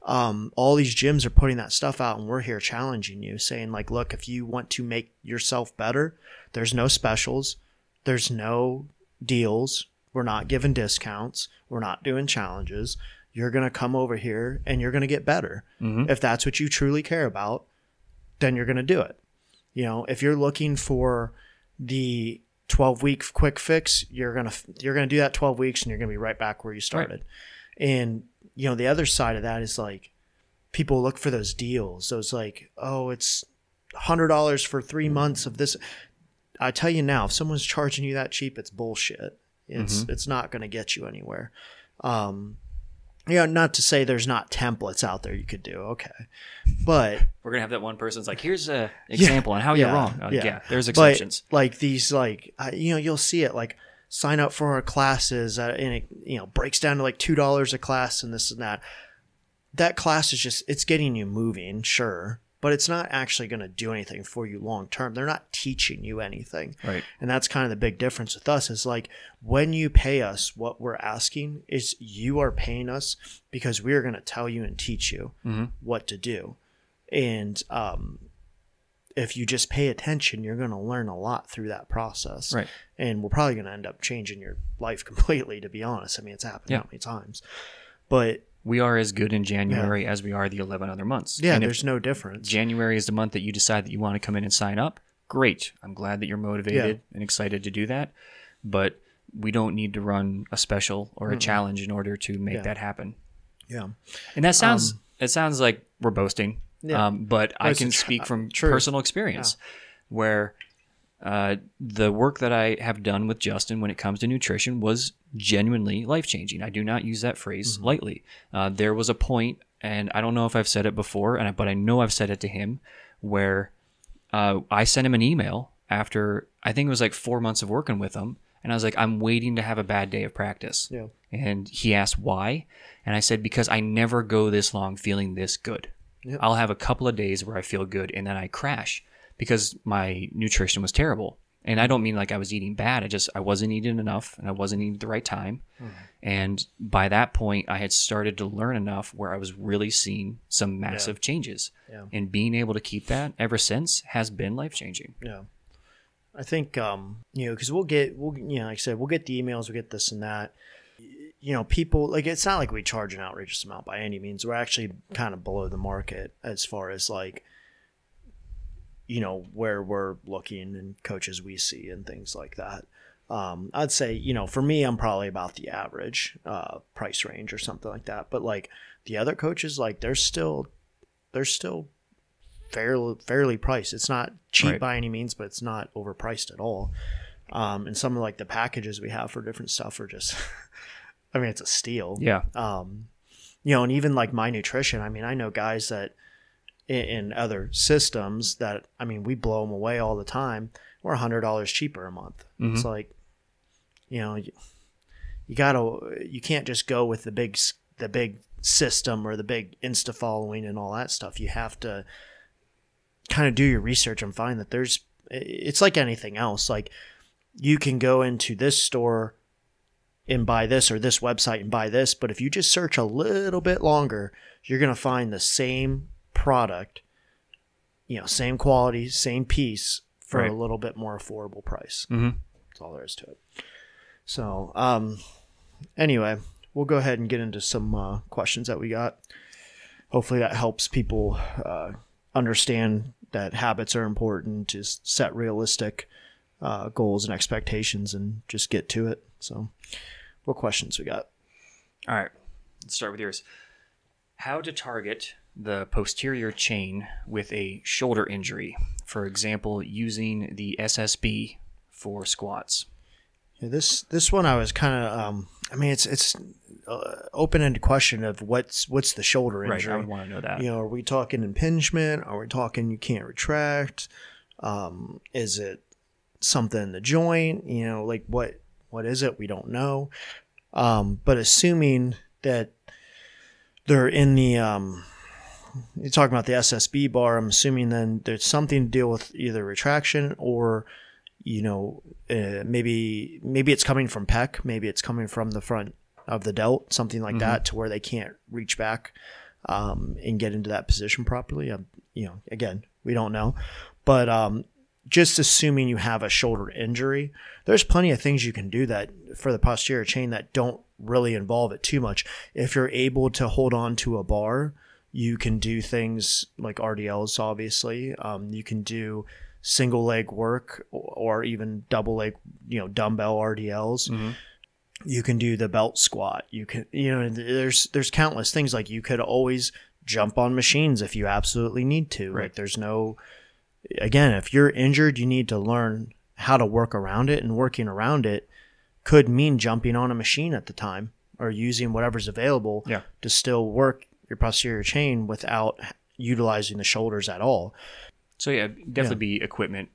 Um, all these gyms are putting that stuff out, and we're here challenging you, saying like, look, if you want to make yourself better, there's no specials, there's no deals. We're not giving discounts. We're not doing challenges. You're going to come over here and you're going to get better. Mm-hmm. If that's what you truly care about, then you're going to do it. You know, if you're looking for the twelve week quick fix, you're going to, you're going to do that twelve weeks and you're going to be right back where you started. Right. And you know, the other side of that is like people look for those deals. So it's like, oh, it's a hundred dollars for three months of this. I tell you now, if someone's charging you that cheap, it's bullshit. It's, mm-hmm. it's not going to get you anywhere. Um, You know, not to say there's not templates out there you could do. Okay. But we're going to have that one person's like, here's a example yeah, on how you're yeah, wrong. Like, yeah. yeah. There's exceptions. But, like these, like, uh, you know, you'll see it like sign up for our classes uh, and it, you know, breaks down to like two dollars a class and this and that. That class is just, it's getting you moving. Sure. But it's not actually going to do anything for you long term. They're not teaching you anything. Right. And that's kind of the big difference with us is like when you pay us, what we're asking is you are paying us because we are going to tell you and teach you mm-hmm. what to do. And um, if you just pay attention, you're going to learn a lot through that process. Right. And we're probably going to end up changing your life completely, to be honest. I mean, it's happened yeah. how many times. But we are as good in January yeah. as we are the eleven other months. Yeah, there's no difference. January is the month that you decide that you want to come in and sign up. Great. I'm glad that you're motivated yeah. and excited to do that. But we don't need to run a special or a mm-hmm. challenge in order to make yeah. that happen. Yeah. And that sounds um, it sounds like we're boasting. Yeah. Um, but I can tr- speak from true. personal experience yeah. where uh, the work that I have done with Justin when it comes to nutrition was genuinely life-changing. I do not use that phrase mm-hmm. lightly. Uh, there was a point, and I don't know if I've said it before, and I, but I know I've said it to him, where uh, I sent him an email after, I think it was like four months of working with him, and I was like, I'm waiting to have a bad day of practice. Yeah. And he asked why, and I said, because I never go this long feeling this good. Yep. I'll have a couple of days where I feel good, and then I crash because my nutrition was terrible. And I don't mean like I was eating bad. I just, I wasn't eating enough and I wasn't eating at the right time. Mm. And by that point, I had started to learn enough where I was really seeing some massive yeah. changes. Yeah. And being able to keep that ever since has been life-changing. Yeah. I think, um, you know, because we'll get, we'll, you know, like I said, we'll get the emails, we'll get this and that. You know, people, like, it's not like we charge an outrageous amount by any means. We're actually kind of below the market as far as like, you know, where we're looking and coaches we see and things like that. Um, I'd say, you know, for me, I'm probably about the average uh, price range or something like that. But like the other coaches, like they're still, they're still fairly, fairly priced. It's not cheap right. by any means, but it's not overpriced at all. Um, and some of like the packages we have for different stuff are just, I mean, it's a steal. Yeah. Um, you know, and even like my nutrition, I mean, I know guys that, in other systems that, I mean, we blow them away all the time. We're one hundred dollars cheaper a month. Mm-hmm. It's like, you know, you, you gotta, you can't just go with the big, the big system or the big Insta following and all that stuff. You have to kind of do your research and find that there's, it's like anything else. Like you can go into this store and buy this or this website and buy this, but if you just search a little bit longer, you're going to find the same product, you know, same quality, same piece for right. a little bit more affordable price. Mm-hmm. That's all there is to it. So, um, anyway, we'll go ahead and get into some uh, questions that we got. Hopefully that helps people uh, understand that habits are important, just set realistic uh, goals and expectations and just get to it. So what questions we got? All right, let's start with yours. How to target the posterior chain with a shoulder injury, for example, using the S S B for squats. Yeah, this this one I was kind of, um, I mean, it's it's uh, open-ended question of what's what's the shoulder injury. Right, I would want to know that. You know, are we talking impingement? Are we talking you can't retract? Um, is it something in the joint? You know, like what what is it? We don't know. Um, but assuming that they're in the um, you're talking about the S S B bar. I'm assuming then there's something to deal with either retraction or, you know, uh, maybe maybe it's coming from pec. Maybe it's coming from the front of the delt, something like mm-hmm. that, to where they can't reach back um, and get into that position properly. Um, you know, again, we don't know. But um, just assuming you have a shoulder injury, there's plenty of things you can do that for the posterior chain that don't really involve it too much. If you're able to hold on to a bar, you can do things like R D Ls, obviously. Um, you can do single leg work or even double leg, you know, dumbbell R D Ls. Mm-hmm. You can do the belt squat. You can, you know, there's there's countless things. Like you could always jump on machines if you absolutely need to. Right. Like there's no, again, if you're injured, you need to learn how to work around it. And working around it could mean jumping on a machine at the time or using whatever's available yeah. to still work your posterior chain without utilizing the shoulders at all. So yeah, definitely yeah. be equipment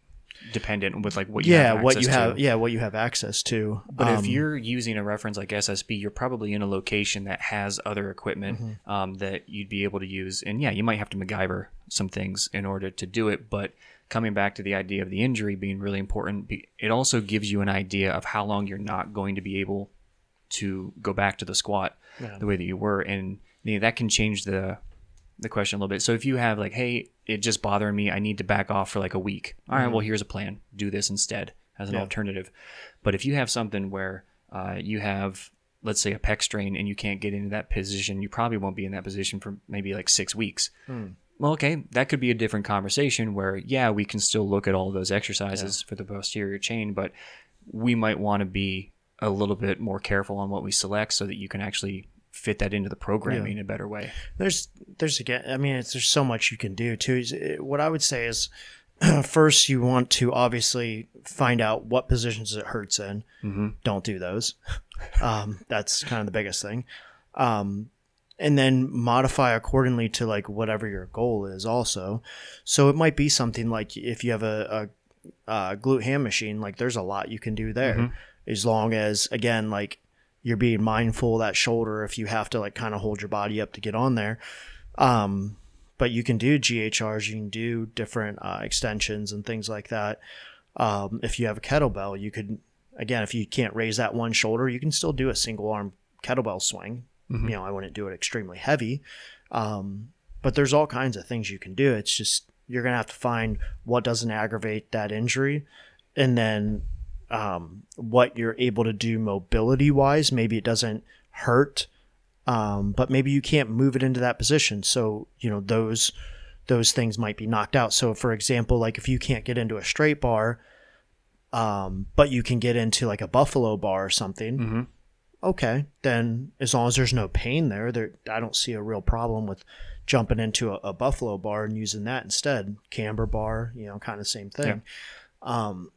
dependent with like what you yeah, have what you have to. Yeah, what you have access to. But um, if you're using a reference like S S B, you're probably in a location that has other equipment mm-hmm. um, that you'd be able to use. And yeah, you might have to MacGyver some things in order to do it. But coming back to the idea of the injury being really important, it also gives you an idea of how long you're not going to be able to go back to the squat yeah. the way that you were. And you know, that can change the the question a little bit. So if you have like, hey, it just bothering me, I need to back off for like a week. All right, mm-hmm. well, here's a plan. Do this instead as an yeah. alternative. But if you have something where uh, you have, let's say, a pec strain and you can't get into that position, you probably won't be in that position for maybe like six weeks. Mm. Well, okay, that could be a different conversation where, yeah, we can still look at all those exercises yeah. for the posterior chain, but we might want to be a little bit more careful on what we select so that you can actually fit that into the programming yeah. in a better way. There's, there's again, I mean, it's, there's so much you can do too. What I would say is first you want to obviously find out what positions it hurts in. Mm-hmm. Don't do those. Um, that's kind of the biggest thing. Um, and then modify accordingly to like whatever your goal is also. So it might be something like if you have a, a, a glute ham machine, like there's a lot you can do there mm-hmm. as long as, again, like, you're being mindful of that shoulder if you have to like kind of hold your body up to get on there. Um, but you can do G H Rs, you can do different uh, extensions and things like that. Um, if you have a kettlebell, you could, again, if you can't raise that one shoulder, you can still do a single arm kettlebell swing. Mm-hmm. You know, I wouldn't do it extremely heavy. Um, but there's all kinds of things you can do. It's just, you're going to have to find what doesn't aggravate that injury. And then, um, what you're able to do mobility wise, maybe it doesn't hurt. Um, but maybe you can't move it into that position. So, you know, those, those things might be knocked out. So for example, like if you can't get into a straight bar, um, but you can get into like a buffalo bar or something. Mm-hmm. Okay. Then as long as there's no pain there, there, I don't see a real problem with jumping into a, a buffalo bar and using that instead. Camber bar, you know, kind of same thing. Yeah. Um,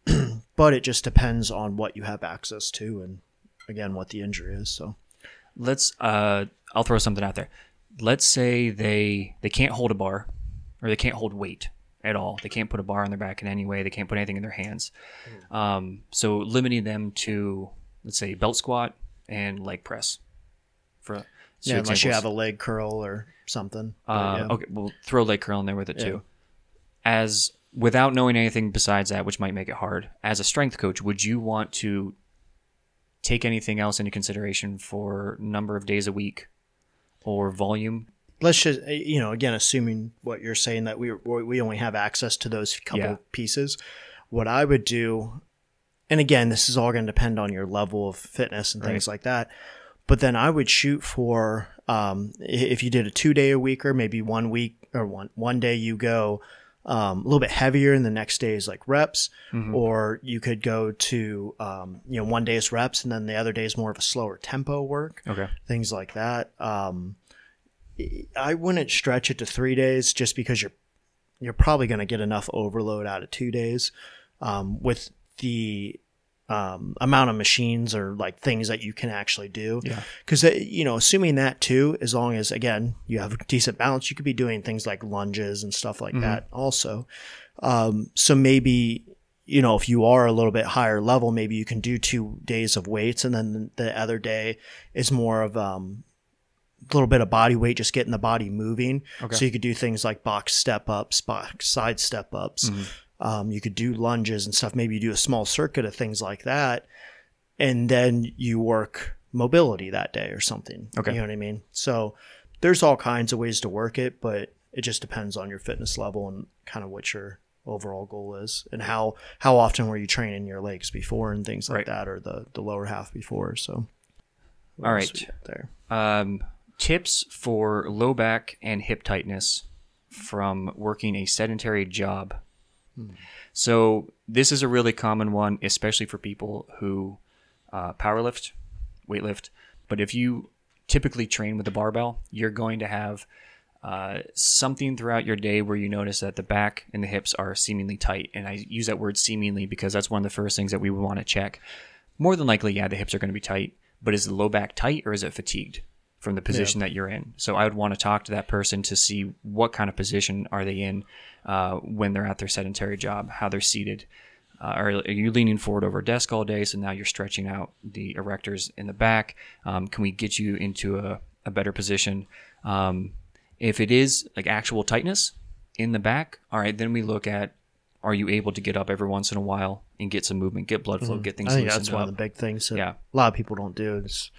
but it just depends on what you have access to and again, what the injury is. So let's, uh, I'll throw something out there. Let's say they, they can't hold a bar or they can't hold weight at all. They can't put a bar on their back in any way. They can't put anything in their hands. Mm. Um, so limiting them to, let's say, belt squat and leg press for yeah examples. Unless you have a leg curl or something uh yeah. Okay, we'll throw leg curl in there with it yeah. too, as without knowing anything besides that, which might make it hard. As a strength coach, would you want to take anything else into consideration for number of days a week or volume? Let's just, you know, again, assuming what you're saying, that we we only have access to those couple yeah. pieces. What I would do, and again, this is all going to depend on your level of fitness and things right. like that. But then I would shoot for, um, if you did a two day a week, or maybe one week or one, one day you go um, a little bit heavier and the next day is like reps, mm-hmm. or you could go to, um, you know, one day is reps and then the other day is more of a slower tempo work, okay. things like that. Um, I wouldn't stretch it to three days just because you're, you're probably going to get enough overload out of two days um, with the um, amount of machines or like things that you can actually do. Yeah. Cause it, you know, assuming that too, as long as again, you have a decent balance, you could be doing things like lunges and stuff like mm-hmm. that also. Um, so maybe, you know, if you are a little bit higher level, maybe you can do two days of weights. And then the other day is more of, um, a little bit of body weight, just getting the body moving. Okay. So you could do things like box step ups, box side step ups, mm-hmm. Um, you could do lunges and stuff. Maybe you do a small circuit of things like that. And then you work mobility that day or something. Okay. You know what I mean? So there's all kinds of ways to work it, but it just depends on your fitness level and kind of what your overall goal is and how, how often were you training your legs before and things like right. that, or the, the lower half before. So. All right. There. Um, tips for low back and hip tightness from working a sedentary job. So this is a really common one, especially for people who uh, powerlift, weightlift. But if you typically train with a barbell, you're going to have uh, something throughout your day where you notice that the back and the hips are seemingly tight. And I use that word seemingly because that's one of the first things that we would want to check. More than likely, yeah, the hips are going to be tight, but is the low back tight or is it fatigued from the position yeah. that you're in? So I would want to talk to that person to see what kind of position are they in uh, when they're at their sedentary job, how they're seated. Uh, are, are you leaning forward over a desk all day? So now you're stretching out the erectors in the back. Um, can we get you into a, a better position? Um, if it is like actual tightness in the back, all right, then we look at, are you able to get up every once in a while and get some movement, get blood flow, mm-hmm. get things loosened up? I think that's one of the big things that yeah. a lot of people don't do is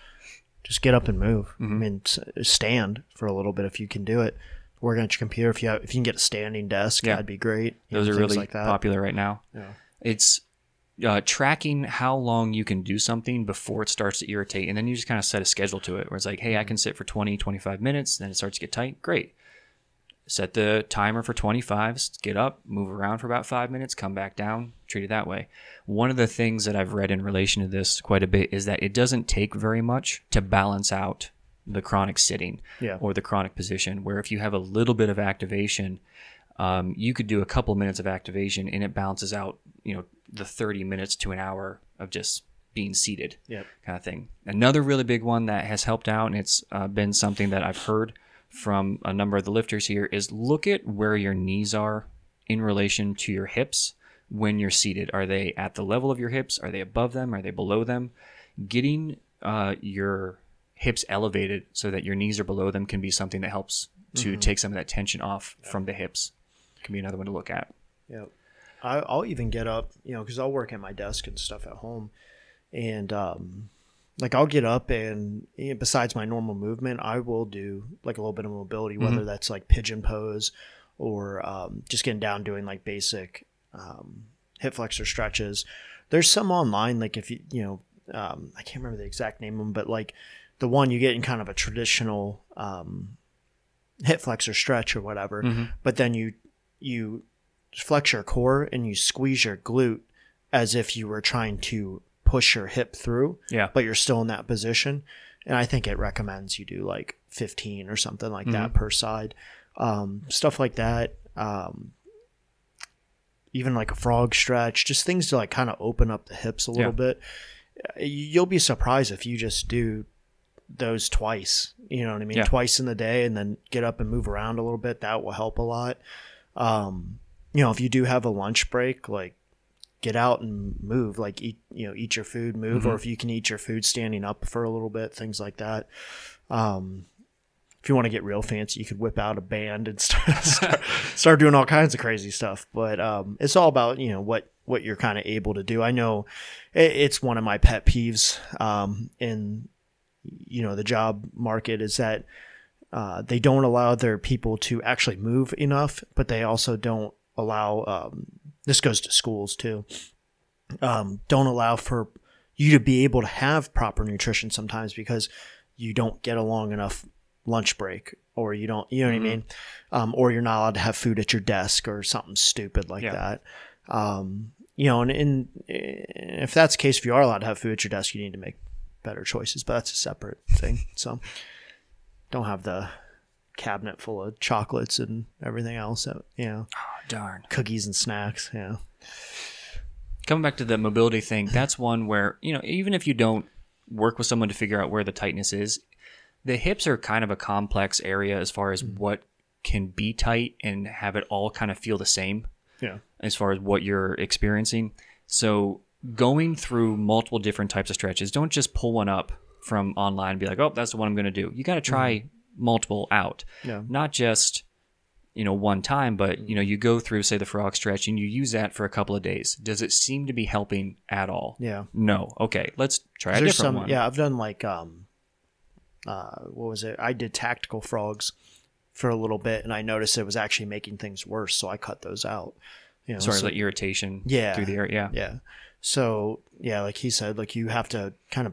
just get up and move. Mm-hmm. I mean, stand for a little bit if you can do it. Work on your computer. If you have, if you can get a standing desk, yeah. that'd be great. You Those know, are really like popular right now. Yeah. It's uh, tracking how long you can do something before it starts to irritate. And then you just kind of set a schedule to it where it's like, hey, I can sit for twenty, twenty-five minutes. Then it starts to get tight. Great. Set the timer for twenty-five. Get up, move around for about five minutes, come back down, treat it that way. One of the things that I've read in relation to this quite a bit is that it doesn't take very much to balance out the chronic sitting yeah. or the chronic position, where if you have a little bit of activation, um, you could do a couple minutes of activation and it balances out, you know, the thirty minutes to an hour of just being seated yep. kind of thing. Another really big one that has helped out, and it's uh, been something that I've heard from a number of the lifters here, is look at where your knees are in relation to your hips when you're seated. Are they at the level of your hips? Are they above them? Are they below them? Getting uh, your hips elevated so that your knees are below them can be something that helps to mm-hmm. take some of that tension off yeah. from the hips. Can be another one to look at. Yeah. I, I'll even get up, you know, because I'll work at my desk and stuff at home. And um, like I'll get up and, and besides my normal movement, I will do like a little bit of mobility, whether mm-hmm. that's like pigeon pose or um, just getting down doing like basic um, hip flexor stretches. There's some online, like if you, you know, um, I can't remember the exact name of them, but like the one you get in kind of a traditional um, hip flexor stretch or whatever, mm-hmm. but then you, you flex your core and you squeeze your glute as if you were trying to push your hip through, yeah. but you're still in that position. And I think it recommends you do like fifteen or something like mm-hmm. that per side, um, stuff like that. Um, even like a frog stretch, just things to like kind of open up the hips a little yeah. bit. You'll be surprised if you just do those twice, you know what I mean? Yeah. Twice in the day and then get up and move around a little bit. That will help a lot. Um, you know, if you do have a lunch break, like get out and move, like eat, you know, eat your food, move, mm-hmm. or if you can eat your food standing up for a little bit, things like that. Um, if you want to get real fancy, you could whip out a band and start, start, start doing all kinds of crazy stuff. But um, it's all about, you know, what, what you're kind of able to do. I know it, it's one of my pet peeves um, in, you know, the job market is that uh, they don't allow their people to actually move enough, but they also don't allow, um, this goes to schools too, um, don't allow for you to be able to have proper nutrition sometimes because you don't get a long enough lunch break, or you don't, you know what mm-hmm. I mean? Um, or you're not allowed to have food at your desk or something stupid like yeah. that. Um, you know, and, and if that's the case, if you are allowed to have food at your desk, you need to make better choices, but that's a separate thing. So don't have the cabinet full of chocolates and everything else, you know, oh, darn cookies and snacks. Yeah. Coming back to the mobility thing, that's one where, you know, even if you don't work with someone to figure out where the tightness is, the hips are kind of a complex area as far as what can be tight and have it all kind of feel the same. Yeah. As far as what you're experiencing. So going through multiple different types of stretches, don't just pull one up from online and be like, oh, that's the one I'm going to do. You got to try mm. multiple out. Yeah. Not just, you know, one time, but mm. you know, you go through, say, the frog stretch and you use that for a couple of days. Does it seem to be helping at all? Yeah. No. Okay. Let's try a different some, one. Yeah. I've done like, um, uh, what was it? I did tactical frogs for a little bit and I noticed it was actually making things worse. So I cut those out. You know, sort of so, like irritation yeah, through the air. Yeah. Yeah. So yeah, like he said, like you have to kind of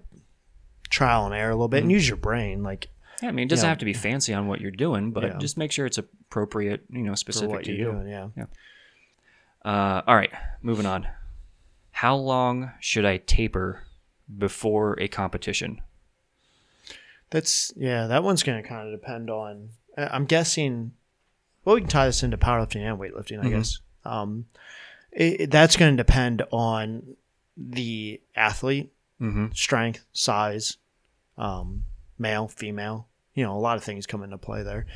trial and error a little bit mm-hmm. and use your brain. Like, yeah, I mean, it doesn't you know, have to be fancy on what you're doing, but yeah. just make sure it's appropriate, you know, specific to you. Doing, yeah. yeah. Uh, all right, moving on. How long should I taper before a competition? That's yeah. That one's going to kind of depend on. I'm guessing. Well, we can tie this into powerlifting and weightlifting, I mm-hmm. guess. Um, it, that's going to depend on the athlete, mm-hmm. strength, size, um, male, female, you know, a lot of things come into play there.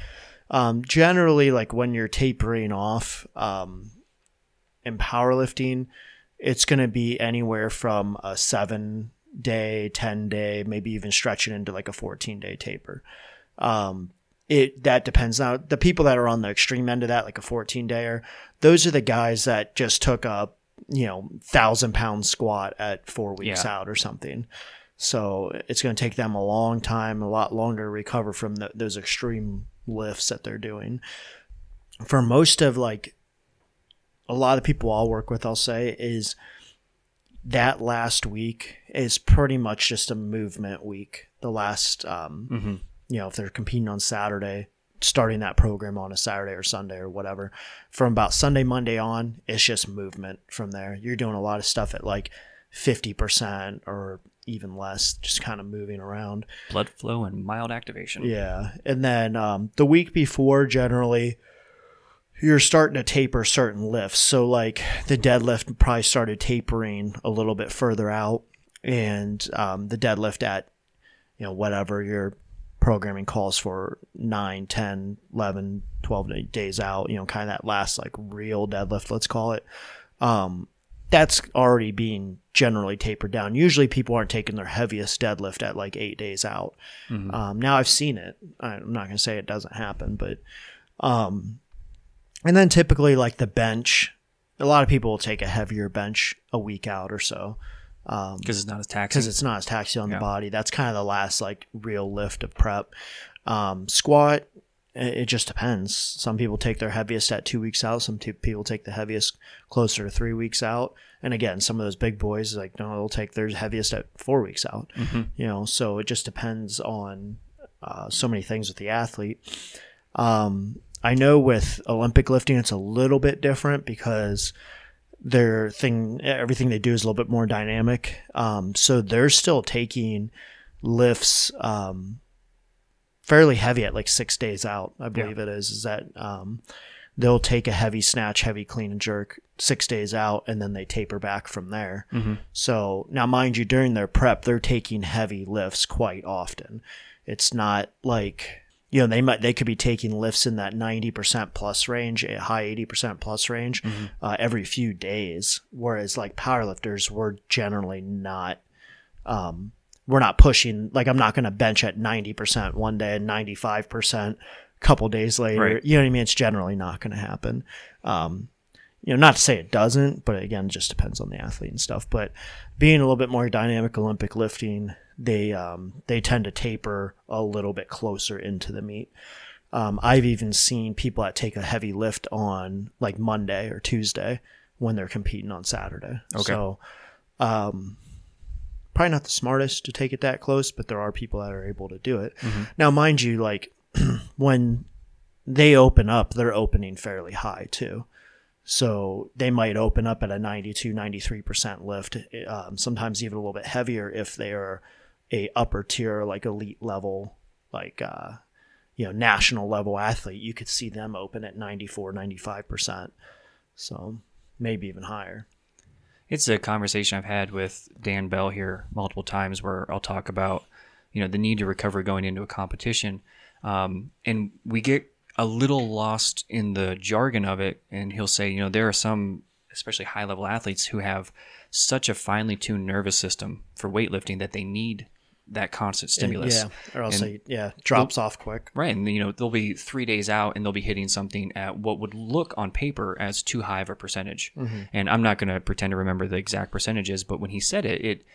Um, generally like when you're tapering off, um, in powerlifting, it's going to be anywhere from a seven day, ten day, maybe even stretching into like a fourteen day taper. Um, It that depends. Now, the people that are on the extreme end of that, like a fourteen-dayer, those are the guys that just took a, you know, thousand-pound squat at four weeks yeah. out or something. So it's going to take them a long time, a lot longer to recover from the, those extreme lifts that they're doing. For most of, like, a lot of people I'll work with, I'll say, is that last week is pretty much just a movement week. The last um mm-hmm. you know, if they're competing on Saturday, starting that program on a Saturday or Sunday or whatever, from about Sunday, Monday on, it's just movement from there. You're doing a lot of stuff at like fifty percent or even less, just kind of moving around. Blood flow and mild activation. Yeah. And then um, the week before, generally, you're starting to taper certain lifts. So like the deadlift probably started tapering a little bit further out. And um, the deadlift at, you know, whatever you're programming calls for nine, ten, eleven, twelve days out, you know, kind of that last like real deadlift, let's call it. Um, that's already being generally tapered down. Usually people aren't taking their heaviest deadlift at like eight days out. Mm-hmm. Um, now I've seen it. I'm not going to say it doesn't happen, but, um, and then typically like the bench a lot of people will take a heavier bench a week out or so. Um, because it's not as taxing. Because it's not as taxing on yeah. the body. That's kind of the last like real lift of prep. Um, squat, it just depends. Some people take their heaviest at two weeks out. Some t- people take the heaviest closer to three weeks out. And again, some of those big boys, like, no, they'll take their heaviest at four weeks out. Mm-hmm. You know, so it just depends on uh, so many things with the athlete. Um, I know with Olympic lifting, it's a little bit different because their thing, everything they do is a little bit more dynamic. Um, so they're still taking lifts um, fairly heavy at like six days out. I believe yeah. it is, is that um, they'll take a heavy snatch, heavy clean and jerk six days out, and then they taper back from there. Mm-hmm. So now, mind you, during their prep, they're taking heavy lifts quite often. It's not like, you know, they might, they could be taking lifts in that ninety percent plus range, a high eighty percent plus range, mm-hmm. uh, every few days. Whereas like powerlifters, we're generally not, um, we're not pushing, like I'm not going to bench at ninety percent one day and ninety-five percent a couple days later. Right. You know what I mean? It's generally not going to happen. Um, you know, not to say it doesn't, but again, it just depends on the athlete and stuff. But being a little bit more dynamic Olympic lifting, they um, they tend to taper a little bit closer into the meet. Um, I've even seen people that take a heavy lift on like Monday or Tuesday when they're competing on Saturday. Okay. So um, probably not the smartest to take it that close, but there are people that are able to do it. Mm-hmm. Now, mind you, like when they open up, they're opening fairly high too. So they might open up at a ninety-two, ninety-three percent lift, um, sometimes even a little bit heavier if they are a upper tier, like elite level, like, uh, you know, national level athlete. You could see them open at ninety-four, ninety-five percent. So maybe even higher. It's a conversation I've had with Dan Bell here multiple times where I'll talk about, you know, the need to recover going into a competition. Um, and we get a little lost in the jargon of it. And he'll say, you know, there are some, especially high level athletes, who have such a finely tuned nervous system for weightlifting that they need that constant stimulus. Yeah, or else it yeah, drops off quick. Right. And, you know, they'll be three days out and they'll be hitting something at what would look on paper as too high of a percentage. Mm-hmm. And I'm not going to pretend to remember the exact percentages, but when he said it, it,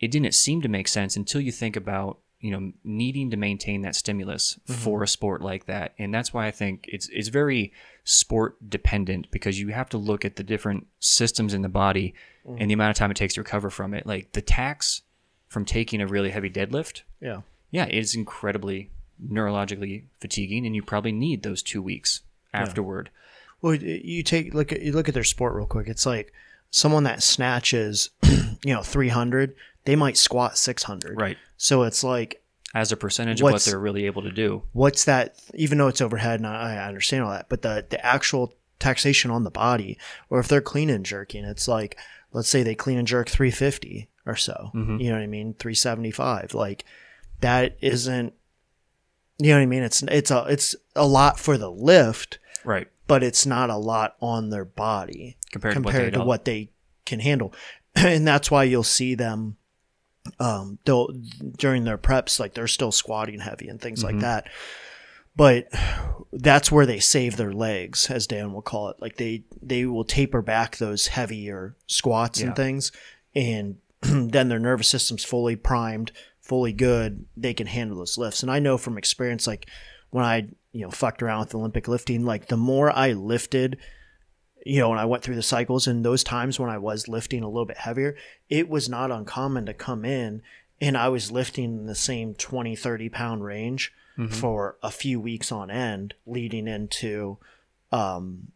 it didn't seem to make sense until you think about, you know, needing to maintain that stimulus mm-hmm. for a sport like that. And that's why I think it's it's very sport dependent, because you have to look at the different systems in the body mm-hmm. and the amount of time it takes to recover from it. Like the tax from taking a really heavy deadlift. Yeah. Yeah. It's incredibly neurologically fatiguing, and you probably need those two weeks afterward. Yeah. Well, you take, look at, you look at their sport real quick. It's like someone that snatches, you know, three hundred, they might squat six hundred. Right. So it's like, as a percentage of what they're really able to do. What's that, even though it's overhead and I, I understand all that, but the, the actual taxation on the body, or if they're clean and jerking, it's like, let's say they clean and jerk three fifty or so, mm-hmm. you know what I mean? three seventy-five, like that isn't, you know what I mean? It's, it's a, it's a lot for the lift, right? But it's not a lot on their body compared, compared to, what, to what they can handle. And that's why you'll see them, um, they'll, during their preps, like they're still squatting heavy and things mm-hmm. like that. But that's where they save their legs, as Dan will call it. Like they, they will taper back those heavier squats yeah. and things. And then their nervous system's fully primed, fully good. They can handle those lifts. And I know from experience, like when I, you know, fucked around with Olympic lifting, like the more I lifted, you know, and I went through the cycles, and those times when I was lifting a little bit heavier, it was not uncommon to come in and I was lifting in the same twenty, thirty pound range mm-hmm. for a few weeks on end leading into um,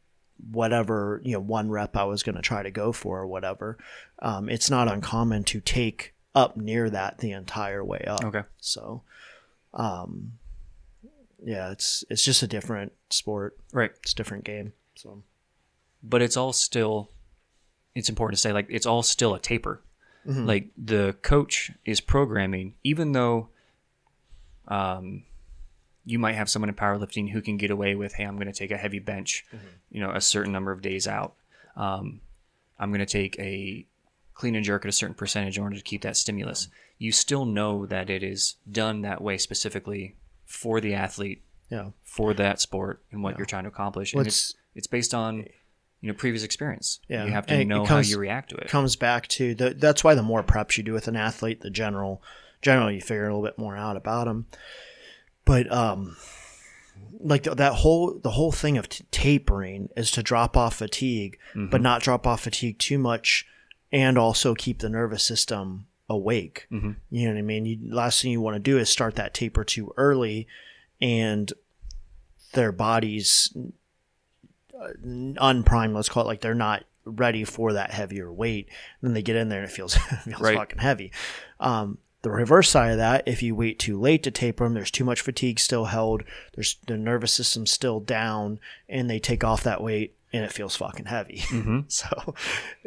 whatever, you know, one rep I was going to try to go for or whatever. Um, it's not uncommon to take up near that the entire way up. Okay. So, um, yeah, it's, it's just a different sport. Right. It's a different game. So. But it's all still, it's important to say, like, it's all still a taper. Mm-hmm. Like, the coach is programming, even though um, you might have someone in powerlifting who can get away with, hey, I'm going to take a heavy bench, mm-hmm. you know, a certain number of days out. Um, I'm going to take a clean and jerk at a certain percentage in order to keep that stimulus. Mm-hmm. You still know that it is done that way specifically for the athlete, yeah. for that sport and what yeah. you're trying to accomplish. Well, and it's, it's based on you know, previous experience. Yeah. You have to know comes, how you react to it. It comes back to the, that's why the more preps you do with an athlete, the general, generally you figure a little bit more out about them. But, um, like the, that whole, the whole thing of t- tapering is to drop off fatigue, mm-hmm. but not drop off fatigue too much, and also keep the nervous system awake. Mm-hmm. You know what I mean? You, last thing you want to do is start that taper too early, and their body's unprimed, let's call it, like they're not ready for that heavier weight. And then they get in there and it feels, it feels right. fucking heavy. Um, the reverse side of that, if you wait too late to taper them, there's too much fatigue still held. There's the nervous system still down, and they take off that weight and it feels fucking heavy. Mm-hmm. So,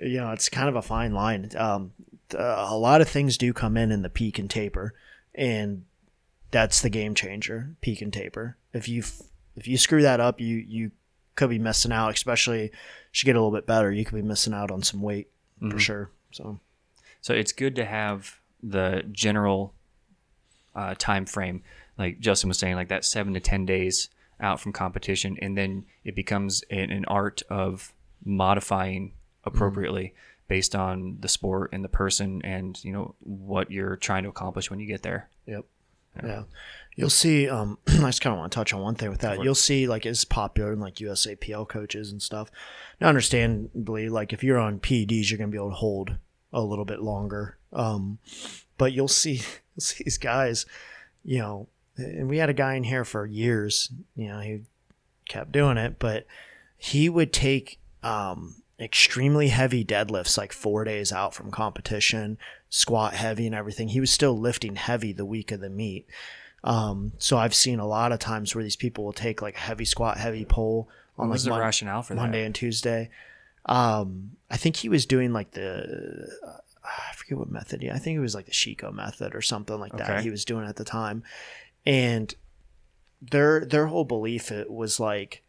you know, it's kind of a fine line. Um, a lot of things do come in in the peak and taper, and that's the game changer, peak and taper. If you if you screw that up, you you could be missing out, especially should get a little bit better. You could be missing out on some weight mm-hmm. for sure. So, so it's good to have the general uh, time frame, like Justin was saying, like that seven to ten days out from competition, and then it becomes an, an art of modifying appropriately mm-hmm. based on the sport and the person, and you know what you're trying to accomplish when you get there. Yep. Yeah, yeah. You'll see. Um, I just kind of want to touch on one thing with that. You'll see, like, it's popular in like U S A P L coaches and stuff. Now, understandably, like if you're on P E Ds, you're gonna be able to hold a little bit longer. Um, but you'll see, you'll see these guys, you know, and we had a guy in here for years, you know, he kept doing it, but he would take, um, extremely heavy deadlifts, like four days out from competition, squat heavy and everything. He was still lifting heavy the week of the meet. Um, so I've seen a lot of times where these people will take like heavy squat, heavy pull on like mon- rationale for Monday that? and Tuesday. Um, I think he was doing like the, uh, I forget what method. Yeah, I think it was like the Chico method or something like that. Okay. He was doing at the time, and their their whole belief it was like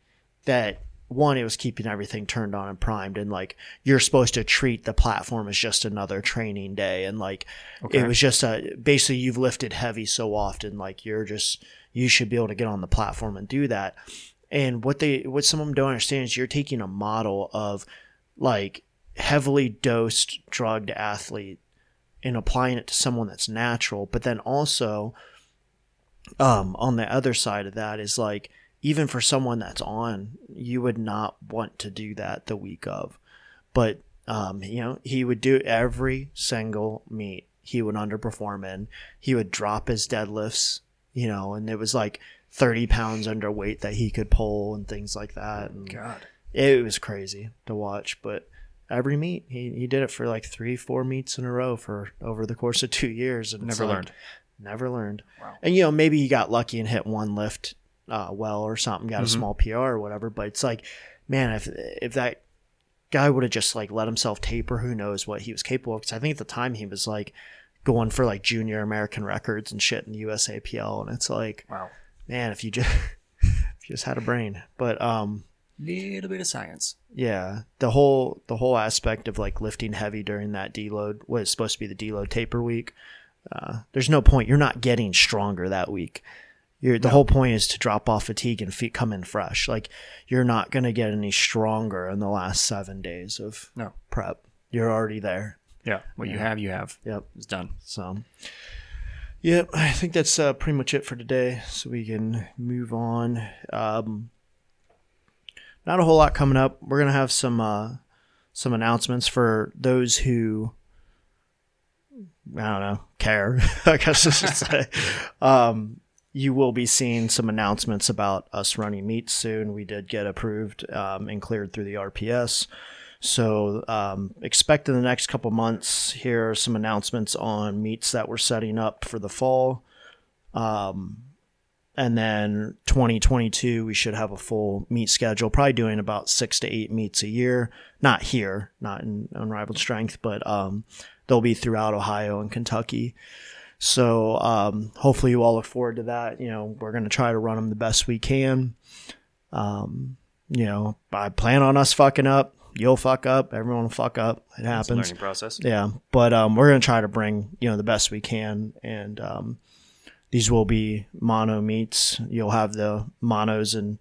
that. One, it was keeping everything turned on and primed, and like you're supposed to treat the platform as just another training day, and like okay. it was just a basically you've lifted heavy so often, like you're just you should be able to get on the platform and do that. And what they what some of them don't understand is you're taking a model of like heavily dosed, drugged athlete and applying it to someone that's natural. But then also um, on the other side of that is like, even for someone that's on, you would not want to do that the week of. But, um, you know, he would do every single meet he would underperform in. He would drop his deadlifts, you know, and it was like thirty pounds underweight that he could pull and things like that. And God, it was crazy to watch, but every meet he, he did it for like three, four meets in a row for over the course of two years. And never learned, like, never learned. Wow. And, you know, maybe he got lucky and hit one lift uh, well or something, got mm-hmm. a small P R or whatever. But it's like, man, if, if that guy would have just like let himself taper, who knows what he was capable of. Cause I think at the time he was like going for like junior American records and shit in the U S A P L. And it's like, wow, man, if you just, if you just had a brain, but, um, little bit of science. Yeah, the whole the whole aspect of like lifting heavy during that deload was supposed to be the deload taper week. Uh, there's no point. You're not getting stronger that week. You're the no. whole point is to drop off fatigue and feet come in fresh. Like you're not gonna get any stronger in the last seven days of no prep. You're already there. Yeah, what yeah. you have, you have. Yep, it's done. So, yep, I think that's uh, pretty much it for today. So we can move on. Um, Not a whole lot coming up. We're going to have some uh, some announcements for those who, I don't know, care, I guess I should say. Um, you will be seeing some announcements about us running meets soon. We did get approved um, and cleared through the R P S. So um, expect in the next couple months, here are some announcements on meets that we're setting up for the fall. Um And then twenty twenty-two, we should have a full meet schedule, probably doing about six to eight meets a year. Not here, not in Unrivaled Strength, but um, they'll be throughout Ohio and Kentucky. So um, hopefully you all look forward to that. You know, we're going to try to run them the best we can. Um, you know, I plan on us fucking up. You'll fuck up. Everyone will fuck up. It happens. It's a learning process. Yeah. But um, we're going to try to bring, you know, the best we can. And, um, these will be mono meets. You'll have the monos and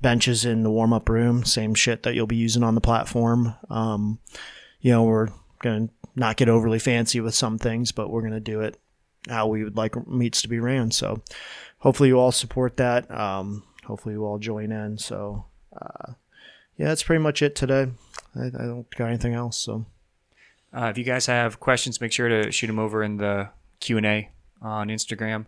benches in the warm-up room, same shit that you'll be using on the platform. Um, you know, we're going to not get overly fancy with some things, but we're going to do it how we would like meets to be ran. So hopefully you all support that. Um, hopefully you all join in. So, uh, yeah, that's pretty much it today. I, I don't got anything else. So, uh, if you guys have questions, make sure to shoot them over in the Q and A on Instagram.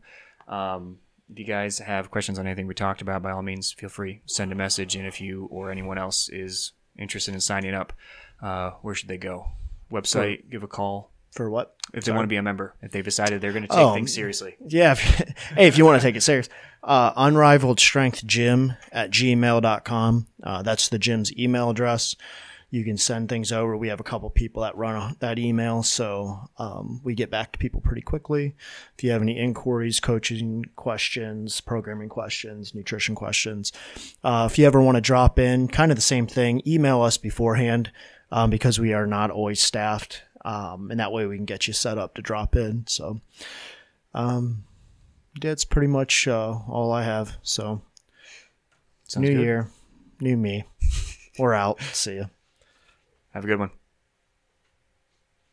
Um, if you guys have questions on anything we talked about, by all means, feel free, send a message. And if you or anyone else is interested in signing up, uh, where should they go? Website, for, give a call. For what? If Sorry. They want to be a member, if they've decided they're going to take oh, things seriously. Yeah. If, hey, if you want to take it serious, uh, unrivaled strength gym at gmail dot com. Uh, that's the gym's email address. You can send things over. We have a couple people that run that email, so um, we get back to people pretty quickly. If you have any inquiries, coaching questions, programming questions, nutrition questions, uh, if you ever want to drop in, kind of the same thing, email us beforehand um, because we are not always staffed, um, and that way we can get you set up to drop in. So um, that's pretty much uh, all I have. So Sounds new good. Year, new me. We're out. See ya. Have a good one.